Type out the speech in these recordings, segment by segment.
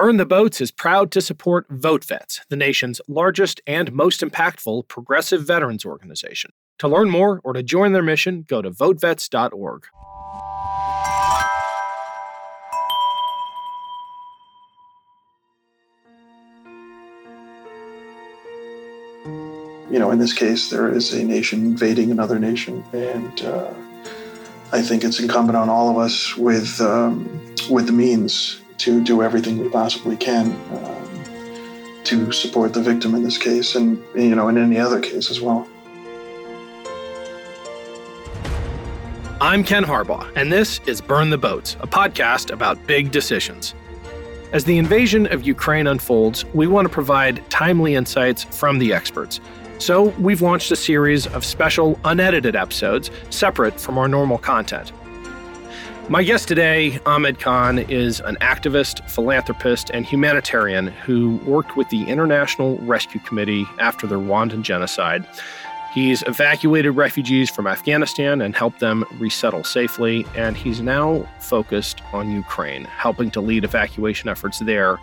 Burn the Boats is proud to support VoteVets, the nation's largest and most impactful progressive veterans organization. To learn more or to join their mission, go to votevets.org. You know, in this case, there is a nation invading another nation, and I think it's incumbent on all of us with the means to do everything we possibly can to support the victim in this case, and you know, in any other case as well. I'm Ken Harbaugh, and this is Burn the Boats, a podcast about big decisions. As the invasion of Ukraine unfolds, we want to provide timely insights from the experts. So we've launched a series of special unedited episodes separate from our normal content. My guest today, Ahmed Khan, is an activist, philanthropist, and humanitarian who worked with the International Rescue Committee after the Rwandan genocide. He's evacuated refugees from Afghanistan and helped them resettle safely, and he's now focused on Ukraine, helping to lead evacuation efforts there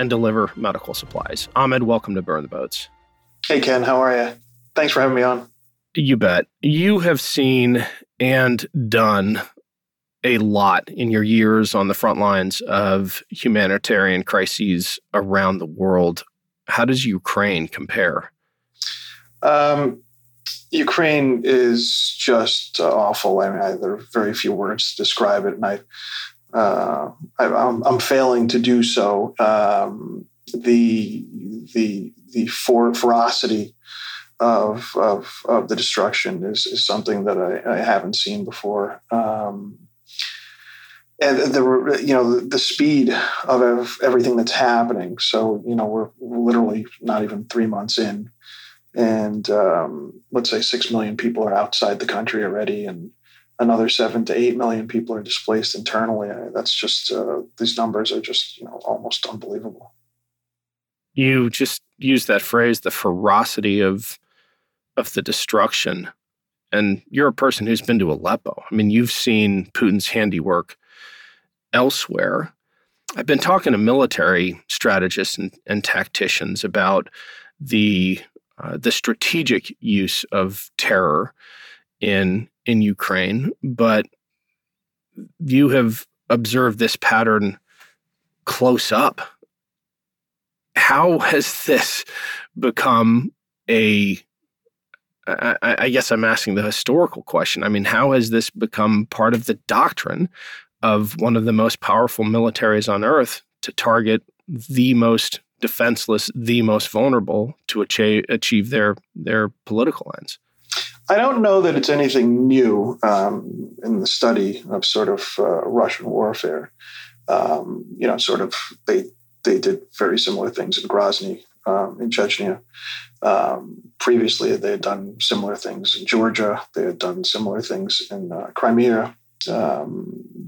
and deliver medical supplies. Ahmed, welcome to Burn the Boats. Hey, Ken. How are you? Thanks for having me on. You bet. You have seen and done a lot in your years on the front lines of humanitarian crises around the world. How does Ukraine compare? Ukraine is just awful. I mean, there are very few words to describe it, and I'm failing to do so. The ferocity of the destruction is something that I haven't seen before. And the speed of everything that's happening. So, you know, we're literally not even 3 months in, and let's say 6 million people are outside the country already, and another 7 to 8 million people are displaced internally. That's just these numbers are just, you know, almost unbelievable. You just used that phrase, the ferocity of the destruction. And you're a person who's been to Aleppo. I mean, you've seen Putin's handiwork elsewhere. I've been talking to military strategists and tacticians about the strategic use of terror in Ukraine, but you have observed this pattern close up. How has this become I guess I'm asking the historical question. I mean, how has this become part of the doctrine of one of the most powerful militaries on earth to target the most defenseless, the most vulnerable, to achieve their political ends? I don't know that it's anything new in the study of sort of Russian warfare. You know, sort of they did very similar things in Grozny, in Chechnya. Previously, they had done similar things in Georgia. They had done similar things in Crimea.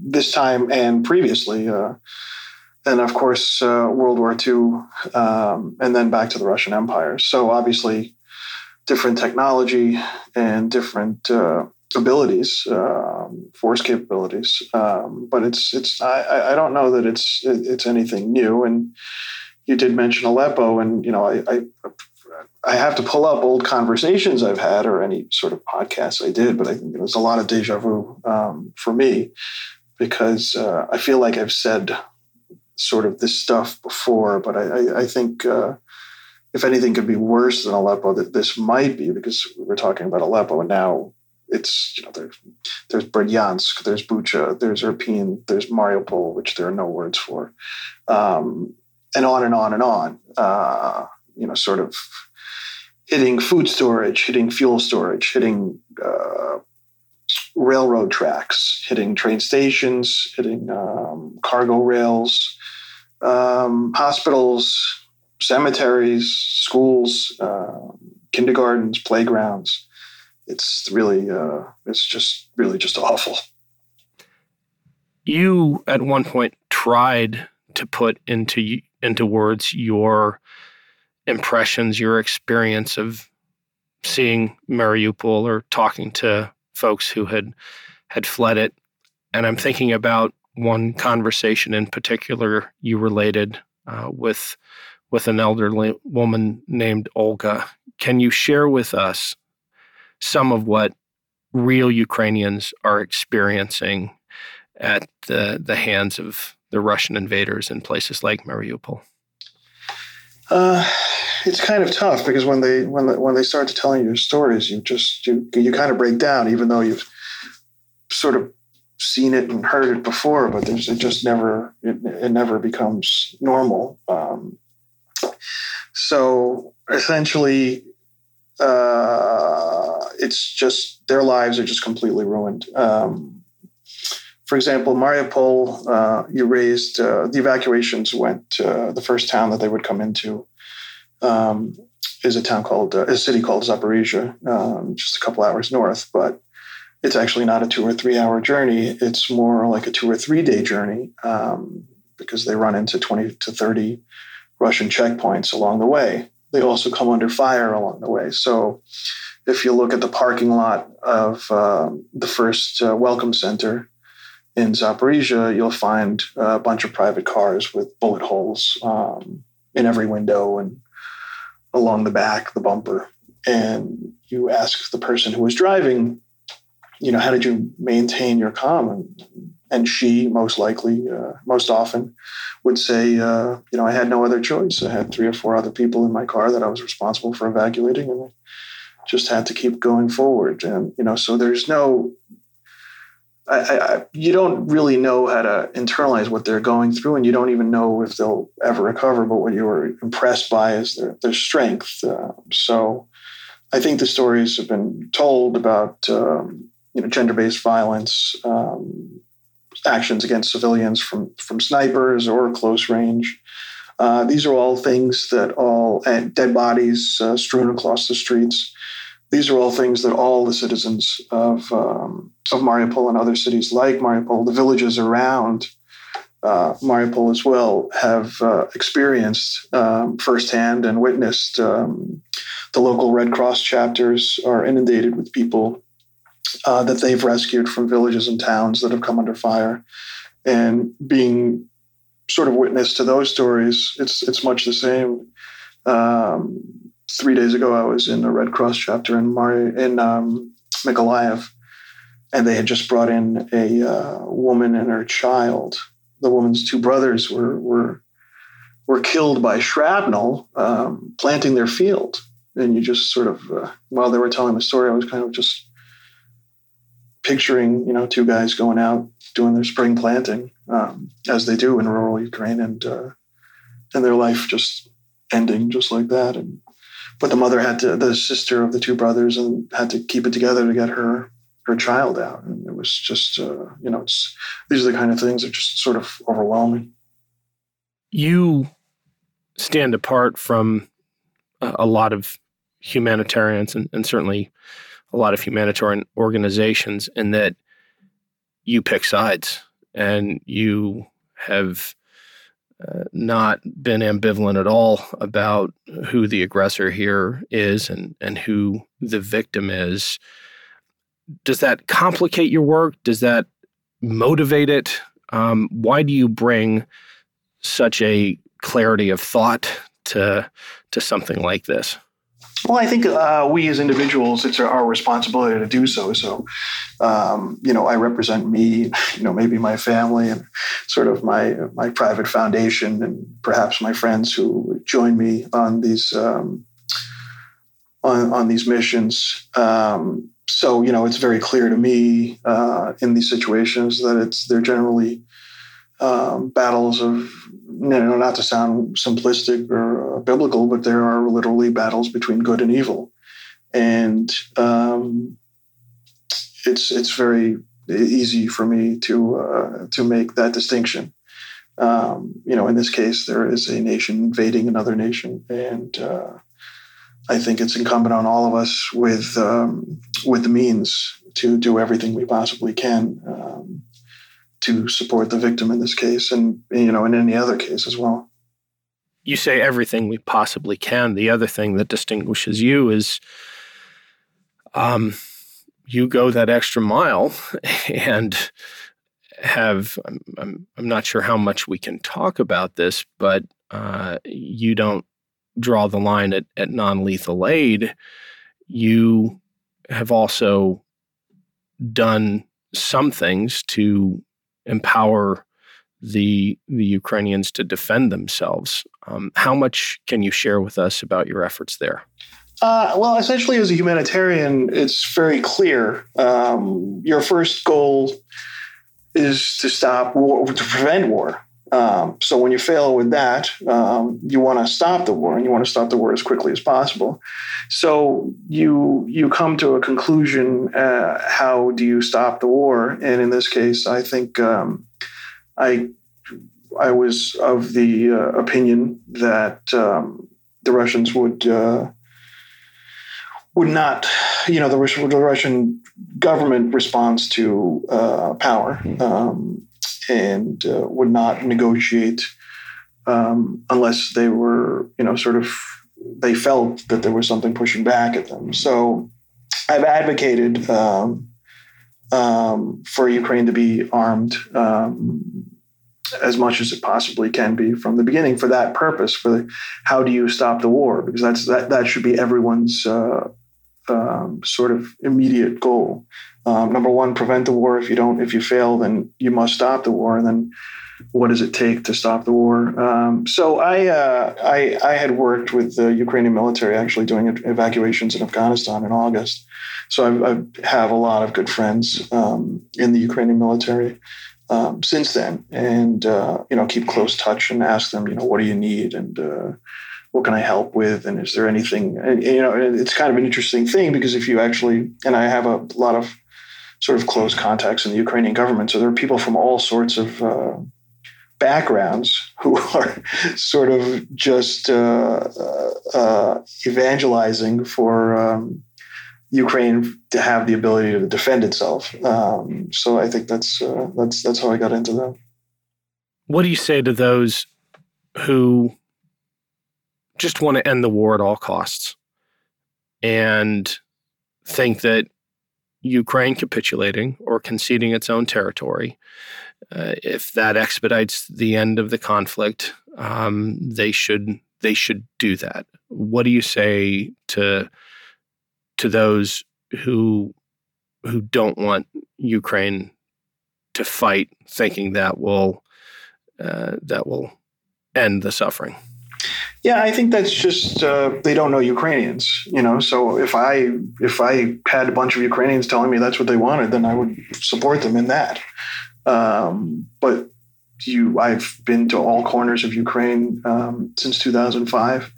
This time and previously, and of course, World War II, and then back to the Russian Empire. So obviously, different technology and different abilities, force capabilities. But it's I don't know that it's anything new. And you did mention Aleppo, and you know I have to pull up old conversations I've had or any sort of podcasts I did, but I think there's a lot of deja vu for me, because I feel like I've said sort of this stuff before, but I think if anything could be worse than Aleppo, that this might be, because we're talking about Aleppo and now it's, you know, there's Bryansk, there's Bucha, there's Irpin, there's Mariupol, which there are no words for, and on and on and on, you know, sort of hitting food storage, hitting fuel storage, hitting railroad tracks, hitting train stations, hitting cargo rails, hospitals, cemeteries, schools, kindergartens, playgrounds. It's just awful. You at one point tried to put into words your impressions, your experience of seeing Mariupol or talking to folks who had fled it. And I'm thinking about one conversation in particular you related with an elderly woman named Olga. Can you share with us some of what real Ukrainians are experiencing at the hands of the Russian invaders in places like Mariupol? It's kind of tough because when they start to telling your stories, you kind of break down, even though you've sort of seen it and heard it before. But it never becomes normal. So essentially, it's just their lives are just completely ruined. For example, Mariupol, the evacuations went, the first town that they would come into is a city called Zaporizhia, just a couple hours north, but it's actually not a 2 or 3 hour journey. It's more like a 2 or 3 day journey because they run into 20 to 30 Russian checkpoints along the way. They also come under fire along the way. So if you look at the parking lot of the first welcome center in Zaporizhia, you'll find a bunch of private cars with bullet holes in every window and along the back, the bumper. And you ask the person who was driving, how did you maintain your calm? And she most often would say, I had no other choice. I had 3 or 4 other people in my car that I was responsible for evacuating, and I just had to keep going forward. And, so there's no... you don't really know how to internalize what they're going through, and you don't even know if they'll ever recover. But what you were impressed by is their strength. So I think the stories have been told about, gender-based violence, actions against civilians from snipers or close range. These are all things and dead bodies strewn across the streets. These are all things that all the citizens of Mariupol and other cities like Mariupol, the villages around Mariupol as well, have experienced firsthand and witnessed. The local Red Cross chapters are inundated with people that they've rescued from villages and towns that have come under fire. And being sort of witness to those stories, it's much the same. 3 days ago, I was in the Red Cross chapter in Mykolaiv, and they had just brought in a woman and her child. The woman's 2 brothers were killed by shrapnel planting their field. And you just sort of, while they were telling the story, I was kind of just picturing, 2 guys going out doing their spring planting, as they do in rural Ukraine, and their life just ending just like that. But the sister of the 2 brothers, and had to keep it together to get her child out. And it was just, these are the kind of things that are just sort of overwhelming. You stand apart from a lot of humanitarians and certainly a lot of humanitarian organizations in that you pick sides, and you have not been ambivalent at all about who the aggressor here is and who the victim is. Does that complicate your work? Does that motivate it? Why do you bring such a clarity of thought to something like this? Well, I think we as individuals, it's our responsibility to do so. So, I represent me, maybe my family and sort of my private foundation, and perhaps my friends who join me on these on these missions. So, it's very clear to me in these situations that they're generally battles of, not to sound simplistic or biblical, but there are literally battles between good and evil. And it's very easy for me to make that distinction. In this case, there is a nation invading another nation. And I think it's incumbent on all of us with the means to do everything we possibly can to support the victim in this case, and, in any other case as well. You say everything we possibly can. The other thing that distinguishes you is you go that extra mile and have, I'm not sure how much we can talk about this, but you don't draw the line at non-lethal aid, you have also done some things to empower the Ukrainians to defend themselves. How much can you share with us about your efforts there? Well, essentially, as a humanitarian, it's very clear. Your first goal is to stop war, to prevent war. So when you fail with that, you want to stop the war, and you want to stop the war as quickly as possible. So you come to a conclusion, how do you stop the war? And in this case, I think I was of the opinion that the Russians would not, the Russian government responds to power, and would not negotiate unless they were, they felt that there was something pushing back at them. So I've advocated for Ukraine to be armed as much as it possibly can be from the beginning for that purpose, how do you stop the war? Because that should be everyone's sort of immediate goal. Number one, prevent the war. If you fail, then you must stop the war. And then, what does it take to stop the war? So I had worked with the Ukrainian military actually doing evacuations in Afghanistan in August. So I have a lot of good friends in the Ukrainian military since then, and keep close touch and ask them, what do you need, and what can I help with? And is there anything, it's kind of an interesting thing because if you actually, and I have a lot of sort of close contacts in the Ukrainian government. So there are people from all sorts of backgrounds who are sort of just evangelizing for Ukraine to have the ability to defend itself. So I think that's how I got into that. What do you say to those who just want to end the war at all costs and think that Ukraine capitulating or conceding its own territory, if that expedites the end of the conflict, they should do that? What do you say to those who don't want Ukraine to fight, thinking that will end the suffering? Yeah, I think that's just they don't know Ukrainians, So if I had a bunch of Ukrainians telling me that's what they wanted, then I would support them in that. But I've been to all corners of Ukraine since 2005,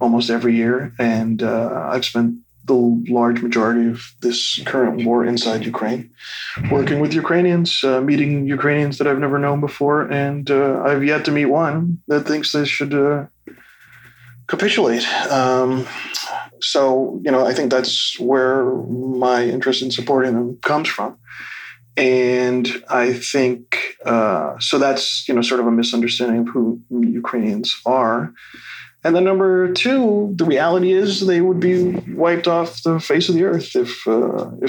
almost every year, and I've spent the large majority of this current war inside Ukraine, working with Ukrainians, meeting Ukrainians that I've never known before, and I've yet to meet one that thinks they should capitulate. I think that's where my interest in supporting them comes from. And I think, so that's, sort of a misunderstanding of who Ukrainians are. And then number two, the reality is they would be wiped off the face of the earth if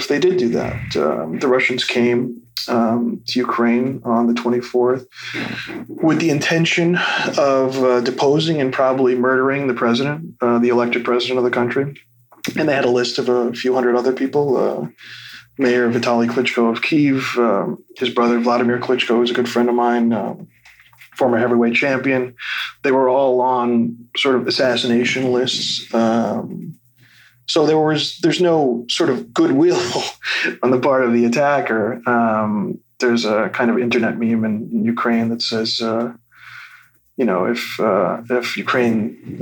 they did do that. The Russians came to Ukraine on the 24th with the intention of deposing and probably murdering the president, the elected president of the country. And they had a list of a few hundred other people. Mayor Vitaly Klitschko of Kyiv, his brother Vladimir Klitschko is a good friend of mine, former heavyweight champion. They were all on sort of assassination lists. So there's no sort of goodwill on the part of the attacker. There's a kind of internet meme in Ukraine that says, if Ukraine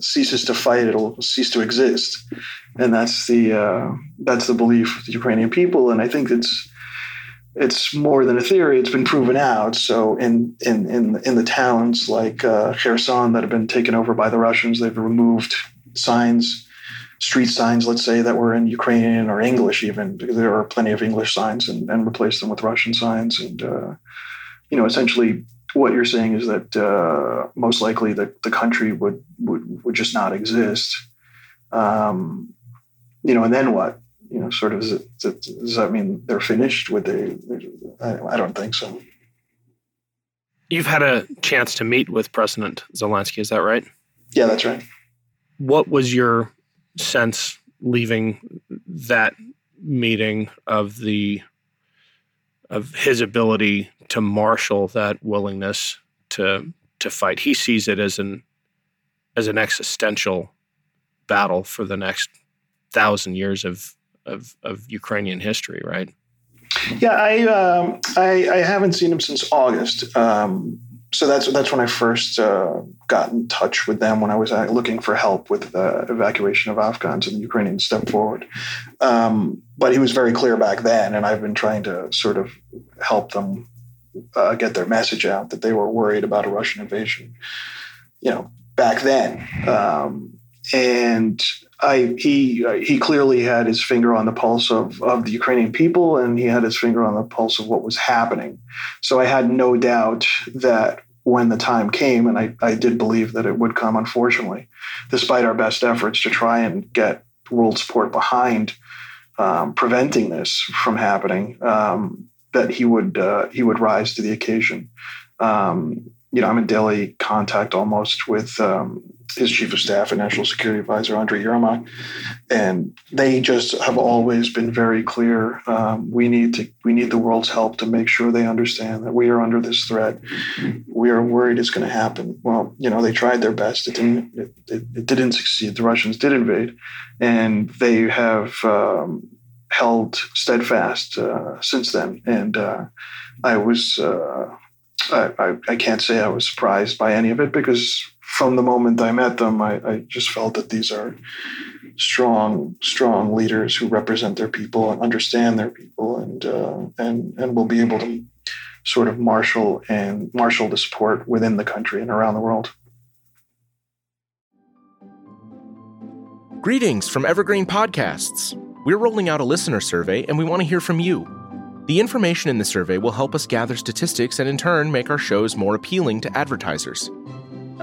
ceases to fight, it'll cease to exist. And that's the belief of the Ukrainian people. And I think it's more than a theory. It's been proven out. So in the towns like Kherson that have been taken over by the Russians, they've removed signs, street signs, let's say, that were in Ukrainian or English even, because there are plenty of English signs, and replaced them with Russian signs. And, essentially what you're saying is that most likely the country would just not exist. And then what? Does that mean they're finished? I don't think so. You've had a chance to meet with President Zelensky, is that right? Yeah, that's right. What was your sense leaving that meeting of his ability to marshal that willingness to fight? He sees it as an existential battle for the next 1,000 years of Ukrainian history, right? Yeah, I haven't seen him since August. So that's when I first got in touch with them, when I was looking for help with the evacuation of Afghans, and the Ukrainians stepped forward. But he was very clear back then, and I've been trying to sort of help them get their message out that they were worried about a Russian invasion, back then. He clearly had his finger on the pulse of the Ukrainian people, and he had his finger on the pulse of what was happening. So I had no doubt that when the time came, and I did believe that it would come, unfortunately, despite our best efforts to try and get world support behind preventing this from happening, that he would rise to the occasion. I'm in daily contact almost with his chief of staff and national security advisor, Andre Yermak, and they just have always been very clear. We need the world's help to make sure they understand that we are under this threat. We are worried it's going to happen. Well, they tried their best. It didn't succeed. The Russians did invade, and they have held steadfast since then. And I can't say I was surprised by any of it, because from the moment I met them, I just felt that these are strong leaders who represent their people and understand their people, and will be able to sort of marshal the support within the country and around the world. Greetings from Evergreen Podcasts. We're rolling out a listener survey, and we want to hear from you. The information in the survey will help us gather statistics and in turn make our shows more appealing to advertisers.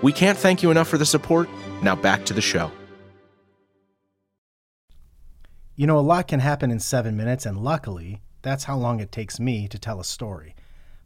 We can't thank you enough for the support. Now back to the show. A lot can happen in 7 minutes, and luckily, that's how long it takes me to tell a story.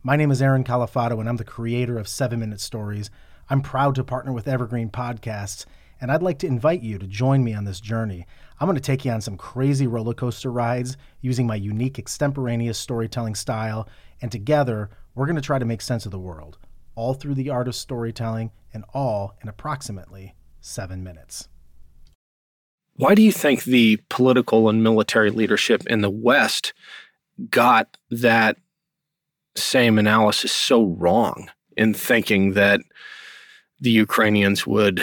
My name is Aaron Calafato, and I'm the creator of 7 Minute Stories. I'm proud to partner with Evergreen Podcasts, and I'd like to invite you to join me on this journey. I'm going to take you on some crazy roller coaster rides using my unique extemporaneous storytelling style, and together we're going to try to make sense of the world, all through the art of storytelling, and all in approximately 7 minutes. Why do you think the political and military leadership in the West got that same analysis so wrong in thinking that the Ukrainians would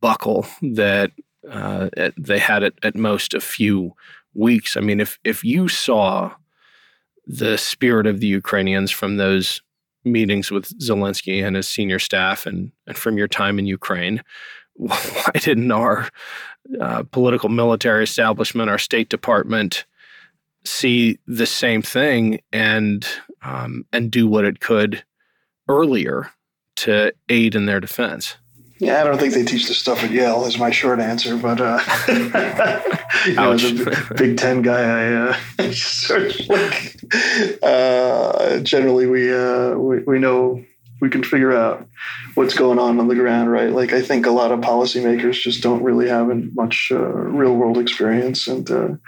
buckle, that they had at most a few weeks? I mean, if you saw the spirit of the Ukrainians from those meetings with Zelensky and his senior staff, and from your time in Ukraine, why didn't our political military establishment, our State Department, see the same thing and do what it could earlier to aid in their defense? Yeah, I don't think they teach the stuff at Yale is my short answer, but as a Big Ten guy, I sort of generally we know, we can figure out what's going on the ground, right? Like, I think a lot of policymakers just don't really have much real world experience, and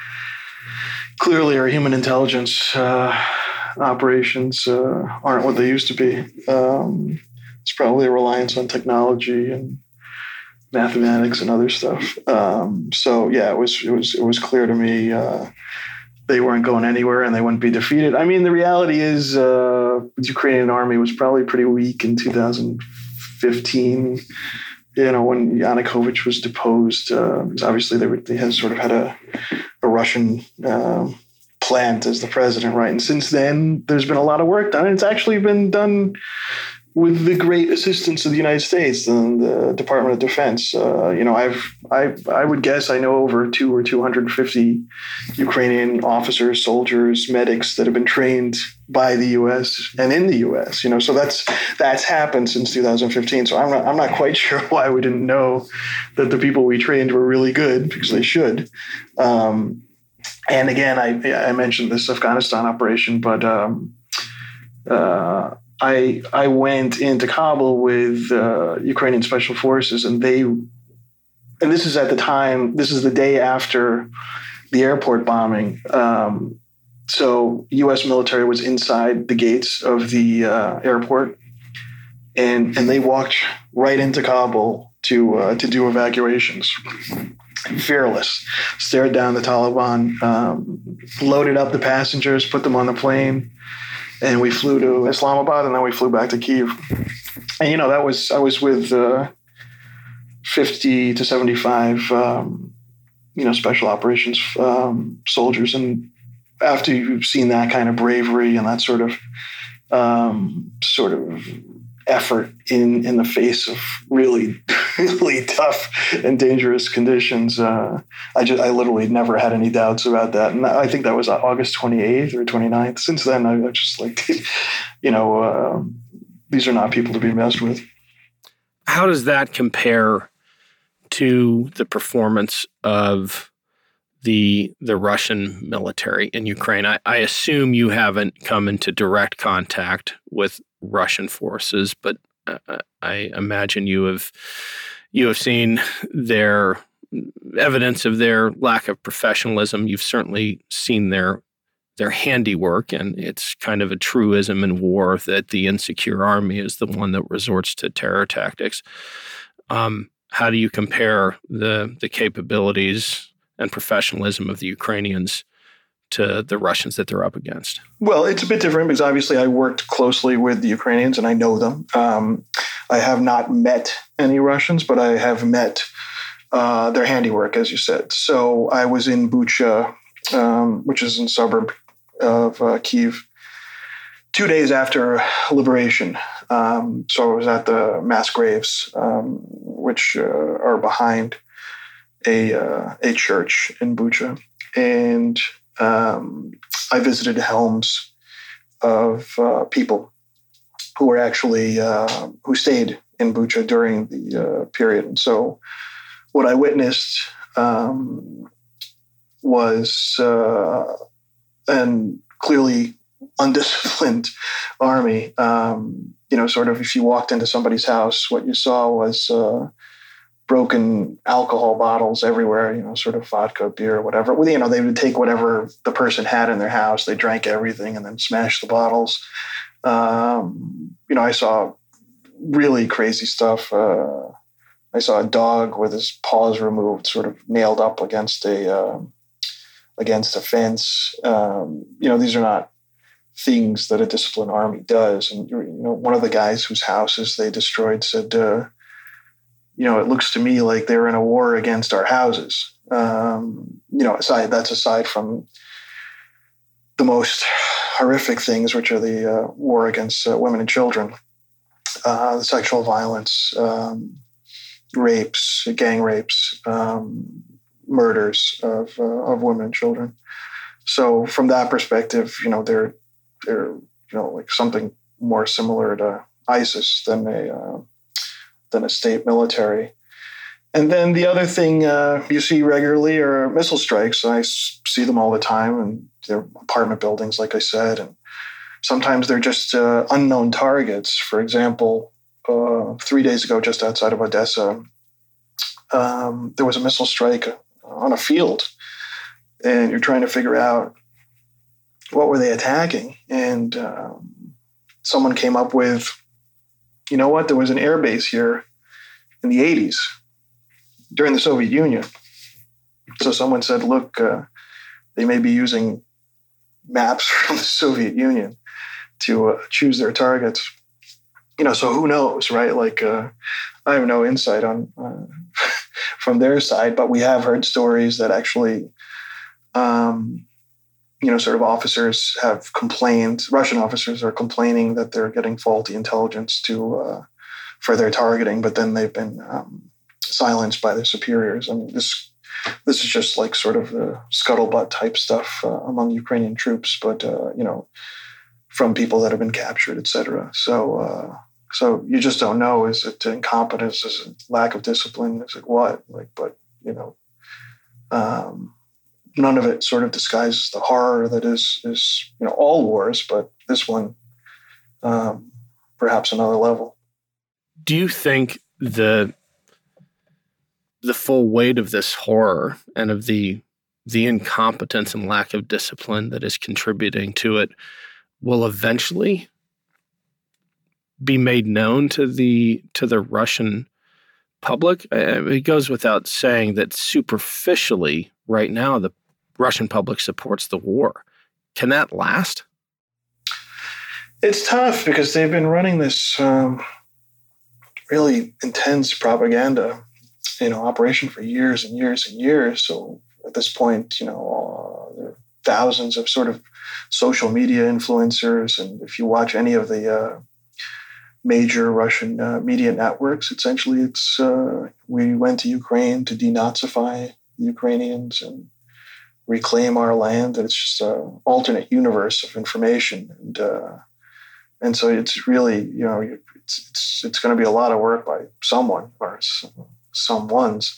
clearly our human intelligence operations aren't what they used to be. It's probably a reliance on technology and mathematics and other stuff. It was clear to me they weren't going anywhere and they wouldn't be defeated. I mean, the reality is the Ukrainian army was probably pretty weak in 2015. When Yanukovych was deposed, obviously they had sort of had a Russian plant as the president, right? And since then, there's been a lot of work done. It's actually been done with the great assistance of the United States and the Department of Defense. I would guess I know over 250 Ukrainian officers, soldiers, medics that have been trained by the U.S. and in the U.S. You know, so that's happened since 2015. So I'm not quite sure why we didn't know that the people we trained were really good, because they should. And again, I mentioned this Afghanistan operation, but I went into Kabul with Ukrainian Special Forces, and this is at the time, this is the day after the airport bombing. So U.S. military was inside the gates of the airport, and they walked right into Kabul to do evacuations. Fearless, stared down the Taliban, loaded up the passengers, put them on the plane. And we flew to Islamabad, and then we flew back to Kyiv. And, you know, I was with 50 to 75, special operations soldiers. And after you've seen that kind of bravery and that sort of effort in the face of really, really tough and dangerous conditions, I literally never had any doubts about that. And I think that was August 28th or 29th. Since then, I've just like, these are not people to be messed with. How does that compare to the performance of the Russian military in Ukraine? I assume you haven't come into direct contact with Russian forces, but I imagine you have seen their evidence of their lack of professionalism. You've certainly seen their handiwork, and it's kind of a truism in war that the insecure army is the one that resorts to terror tactics. How do you compare the capabilities and professionalism of the Ukrainians to the Russians that they're up against? Well, it's a bit different because obviously I worked closely with the Ukrainians and I know them. I have not met any Russians, but I have met their handiwork, as you said. So I was in Bucha, which is in suburb of Kyiv, 2 days after liberation. So I was at the mass graves, which are behind a church in Bucha. And I visited homes of people who were actually who stayed in Bucha during the period. And so, what I witnessed was an clearly undisciplined army. Sort of, if you walked into somebody's house, what you saw was broken alcohol bottles everywhere, sort of vodka, beer, whatever. Well, they would take whatever the person had in their house. They drank everything and then smashed the bottles. I saw really crazy stuff. I saw a dog with his paws removed, sort of nailed up against a fence. These are not things that a disciplined army does. And, one of the guys whose houses they destroyed said, it looks to me like they're in a war against our houses. Aside from the most horrific things, which are the war against women and children, the sexual violence, rapes, gang rapes, murders of women and children. So from that perspective, they're like something more similar to ISIS than a state military. And then the other thing you see regularly are missile strikes. I see them all the time, and they're apartment buildings, like I said, and sometimes they're just unknown targets. For example, 3 days ago, just outside of Odessa, there was a missile strike on a field, and you're trying to figure out what were they attacking. And someone came up with, you know what, there was an air base here in the 80s during the Soviet Union. So someone said, look, they may be using maps from the Soviet Union to choose their targets. So who knows, right? Like, I have no insight on from their side, but we have heard stories that actually sort of officers have complained, Russian officers are complaining that they're getting faulty intelligence for their targeting, but then they've been silenced by their superiors. I mean, this is just like sort of the scuttlebutt type stuff among Ukrainian troops, but, from people that have been captured, et cetera. So you just don't know. Is it incompetence? Is it lack of discipline? Is it what? None of it sort of disguises the horror that is all wars, but this one, perhaps another level. Do you think the full weight of this horror and of the incompetence and lack of discipline that is contributing to it will eventually be made known to the Russian public? It goes without saying that superficially, right now, the Russian public supports the war. Can that last? It's tough because they've been running this really intense propaganda, operation for years and years and years. So at this point, there are thousands of sort of social media influencers. And if you watch any of the major Russian media networks, essentially it's, we went to Ukraine to denazify Ukrainians and reclaim our land. It's just an alternate universe of information, and so it's really it's going to be a lot of work by someone or someones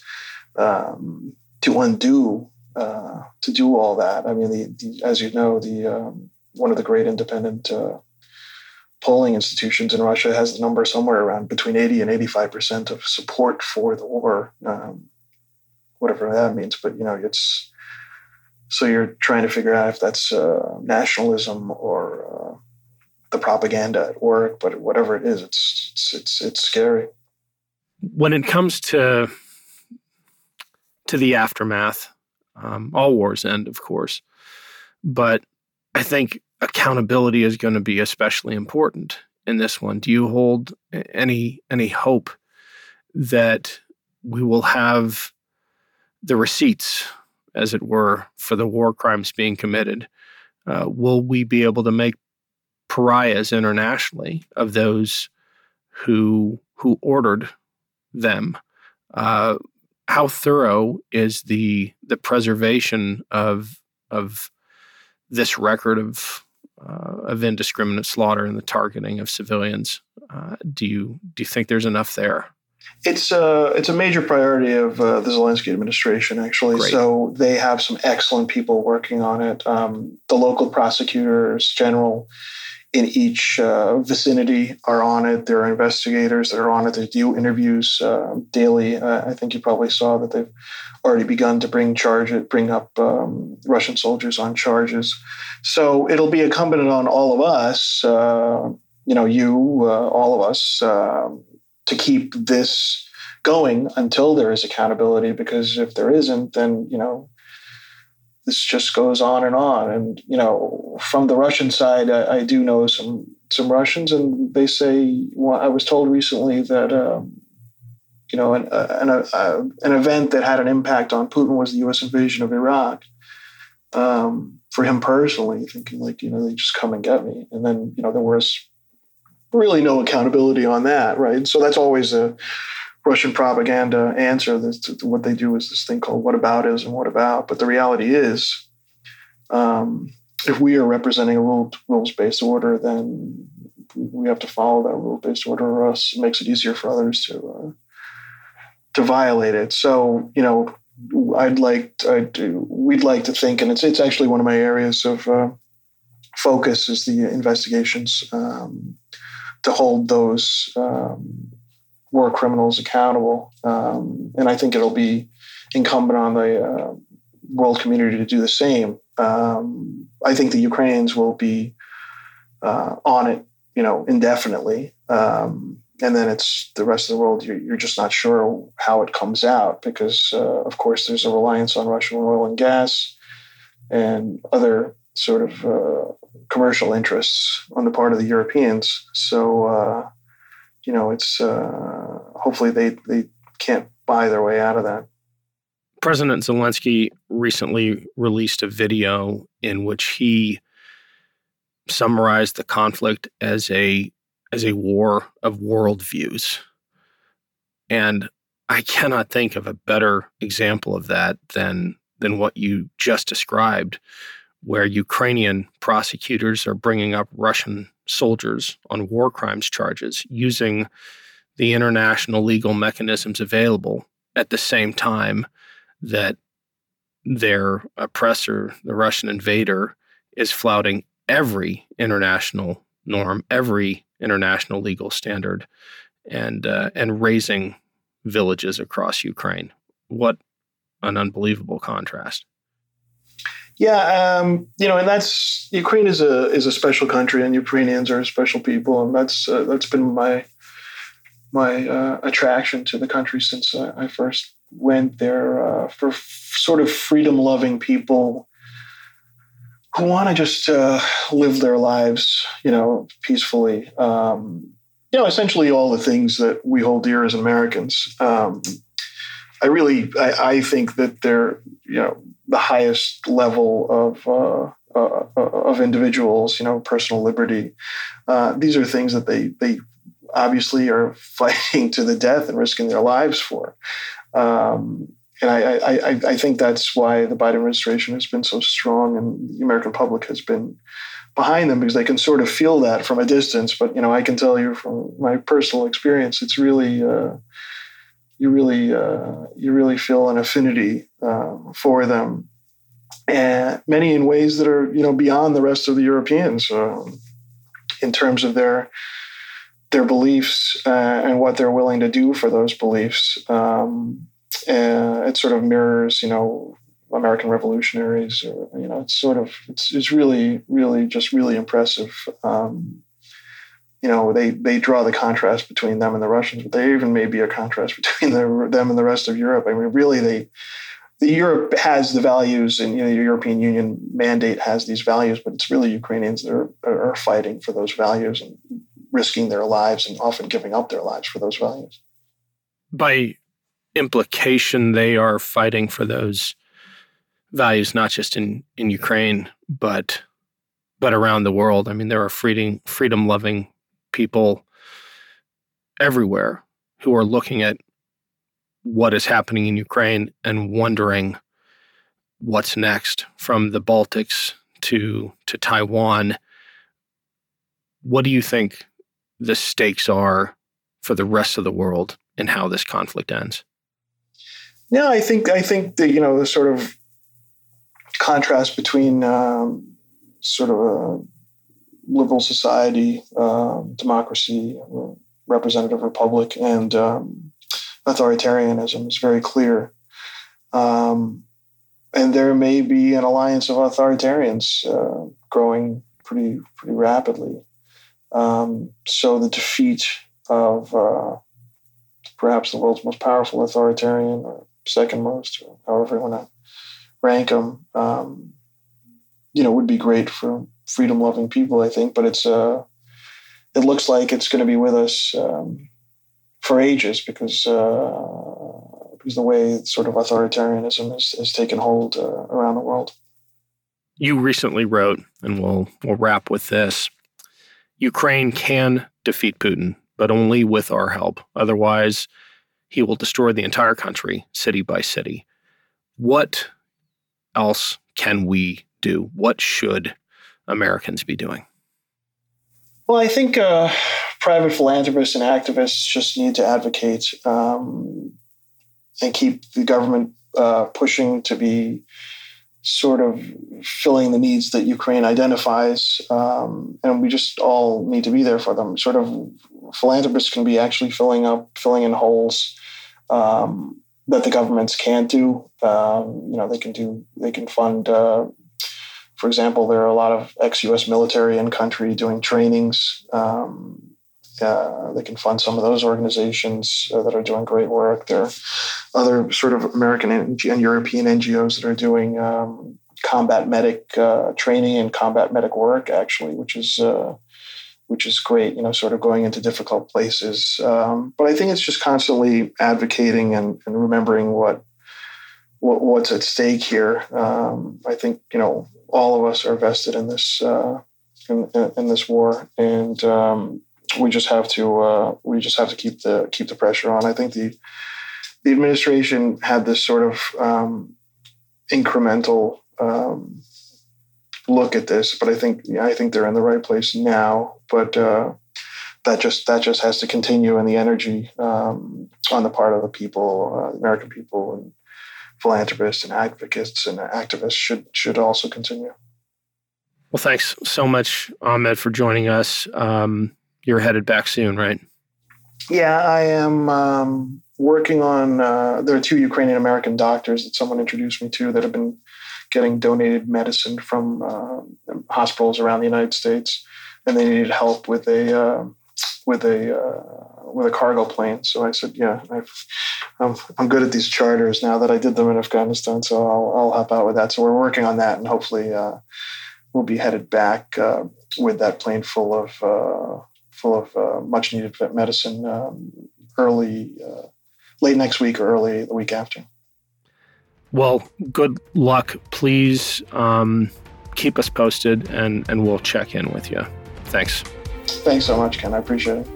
to undo to do all that. I mean, as you know, one of the great independent polling institutions in Russia has the number somewhere around between 80 and 85% of support for the war. Whatever that means, but it's so you're trying to figure out if that's nationalism or the propaganda at work, but whatever it is, it's scary. When it comes to the aftermath, all wars end, of course, but I think accountability is going to be especially important in this one. Do you hold any hope that we will have the receipts, as it were, for the war crimes being committed? Will we be able to make pariahs internationally of those who ordered them? How thorough is the preservation of this record of indiscriminate slaughter and the targeting of civilians? Do you think there's enough there? It's a major priority of the Zelensky administration, actually. Great. So they have some excellent people working on it. The local prosecutors general in each vicinity are on it. There are investigators that are on it. They do interviews daily. I think you probably saw that they've already begun to bring up Russian soldiers on charges. So it'll be incumbent on all of us, all of us, to keep this going until there is accountability, because if there isn't, then, this just goes on. And, from the Russian side, I do know some Russians, and they say, well, I was told recently that, an event that had an impact on Putin was the U.S. invasion of Iraq. For him personally, thinking like, they just come and get me. And then, there was really no accountability on that, right? So that's always a Russian propaganda answer. What they do is this thing called whataboutism, what about? But the reality is, if we are representing a rules-based order, then we have to follow that rules-based order, or else it makes it easier for others to violate it. So, we'd like to think, and it's actually one of my areas of focus is the investigations to hold those war criminals accountable. And I think it'll be incumbent on the world community to do the same. I think the Ukrainians will be on it, indefinitely. And then it's the rest of the world, you're just not sure how it comes out because, of course, there's a reliance on Russian oil and gas and other sort of commercial interests on the part of the Europeans. So, hopefully they can't buy their way out of that. President Zelensky recently released a video in which he summarized the conflict as a war of worldviews. And I cannot think of a better example of that than what you just described, where Ukrainian prosecutors are bringing up Russian soldiers on war crimes charges using the international legal mechanisms available at the same time that their oppressor, the Russian invader, is flouting every international norm, every international legal standard, and raising villages across Ukraine. What an unbelievable contrast! Yeah, and that's Ukraine is a special country, and Ukrainians are a special people, and that's been my attraction to the country since I first went there. For sort of freedom-loving people who want to just live their lives, peacefully. Essentially all the things that we hold dear as Americans. I think that they're, the highest level of individuals, personal liberty. These are things that they obviously are fighting to the death and risking their lives for. And I think that's why the Biden administration has been so strong and the American public has been behind them, because they can sort of feel that from a distance. But, I can tell you from my personal experience, it's really, you really feel an affinity for them, and many in ways that are, beyond the rest of the Europeans in terms of their beliefs and what they're willing to do for those beliefs. And it sort of mirrors, American revolutionaries, or, it's really, really, just really impressive. They draw the contrast between them and the Russians, but there even may be a contrast between them and the rest of Europe. I mean, really, Europe has the values, and the European Union mandate has these values, but it's really Ukrainians that are fighting for those values and risking their lives and often giving up their lives for those values. By implication, they are fighting for those values, not just in Ukraine, but around the world. I mean, there are freedom-loving people everywhere who are looking at what is happening in Ukraine and wondering what's next, from the Baltics to Taiwan. What do you think the stakes are for the rest of the world and how this conflict ends? Yeah, I think that, the sort of contrast between sort of a liberal society, democracy, representative republic, and authoritarianism is very clear. And there may be an alliance of authoritarians growing pretty rapidly. So the defeat of perhaps the world's most powerful authoritarian, or second most, or however you want to rank them, would be great for freedom-loving people, I think. But it looks like it's going to be with us for ages, because the way sort of authoritarianism has taken hold around the world. You recently wrote, and we'll wrap with this, Ukraine can defeat Putin, but only with our help. Otherwise, he will destroy the entire country, city by city. What else can we do? What should Americans be doing? Well, I think private philanthropists and activists just need to advocate and keep the government pushing to be sort of filling the needs that Ukraine identifies. And we just all need to be there for them. Sort of philanthropists can be actually filling in holes that the governments can't do. They can fund, for example, there are a lot of ex-US military in country doing trainings. They can fund some of those organizations that are doing great work. There are other sort of American and European NGOs that are doing combat medic training and combat medic work, actually, which is great, sort of going into difficult places. But I think it's just constantly advocating and remembering what what's at stake here. I think, you know, all of us are vested in this in this war, and we just have to keep the pressure on. I think the administration had this sort of incremental look at this, but I think they're in the right place now. But that just has to continue, and the energy on the part of the people, American people, and philanthropists and activists should also continue. Well, thanks so much, Ahmed, for joining us. You're headed back soon, right? Yeah, I am working on, there are two Ukrainian-American doctors that someone introduced me to that have been getting donated medicine from hospitals around the United States, and they needed help with a cargo plane. So I said, yeah, I'm good at these charters now that I did them in Afghanistan, so I'll help out with that. So we're working on that, and hopefully we'll be headed back with that plane full of much needed medicine late next week or early the week after. Well, good luck. Please keep us posted, and we'll check in with you. Thanks. Thanks so much, Ken. I appreciate it.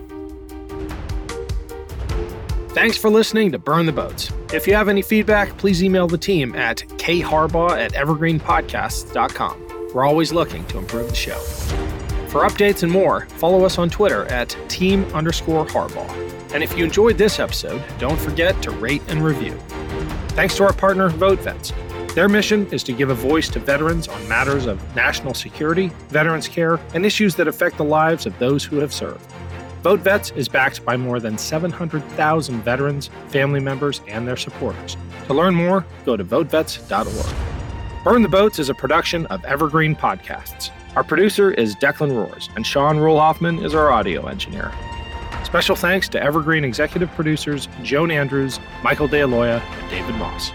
Thanks for listening to Burn the Boats. If you have any feedback, please email the team at kharbaugh@evergreenpodcasts.com. We're always looking to improve the show. For updates and more, follow us on Twitter at team_Harbaugh. And if you enjoyed this episode, don't forget to rate and review. Thanks to our partner, VoteVets. Their mission is to give a voice to veterans on matters of national security, veterans care, and issues that affect the lives of those who have served. VoteVets is backed by more than 700,000 veterans, family members, and their supporters. To learn more, go to votevets.org. Burn the Boats is a production of Evergreen Podcasts. Our producer is Declan Roars, and Sean Rohlhoffman is our audio engineer. Special thanks to Evergreen executive producers Joan Andrews, Michael DeAloia, and David Moss.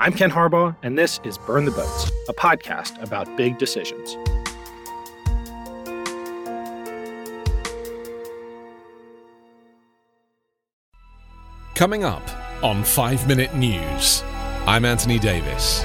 I'm Ken Harbaugh, and this is Burn the Boats, a podcast about big decisions. Coming up on 5-Minute News, I'm Anthony Davis.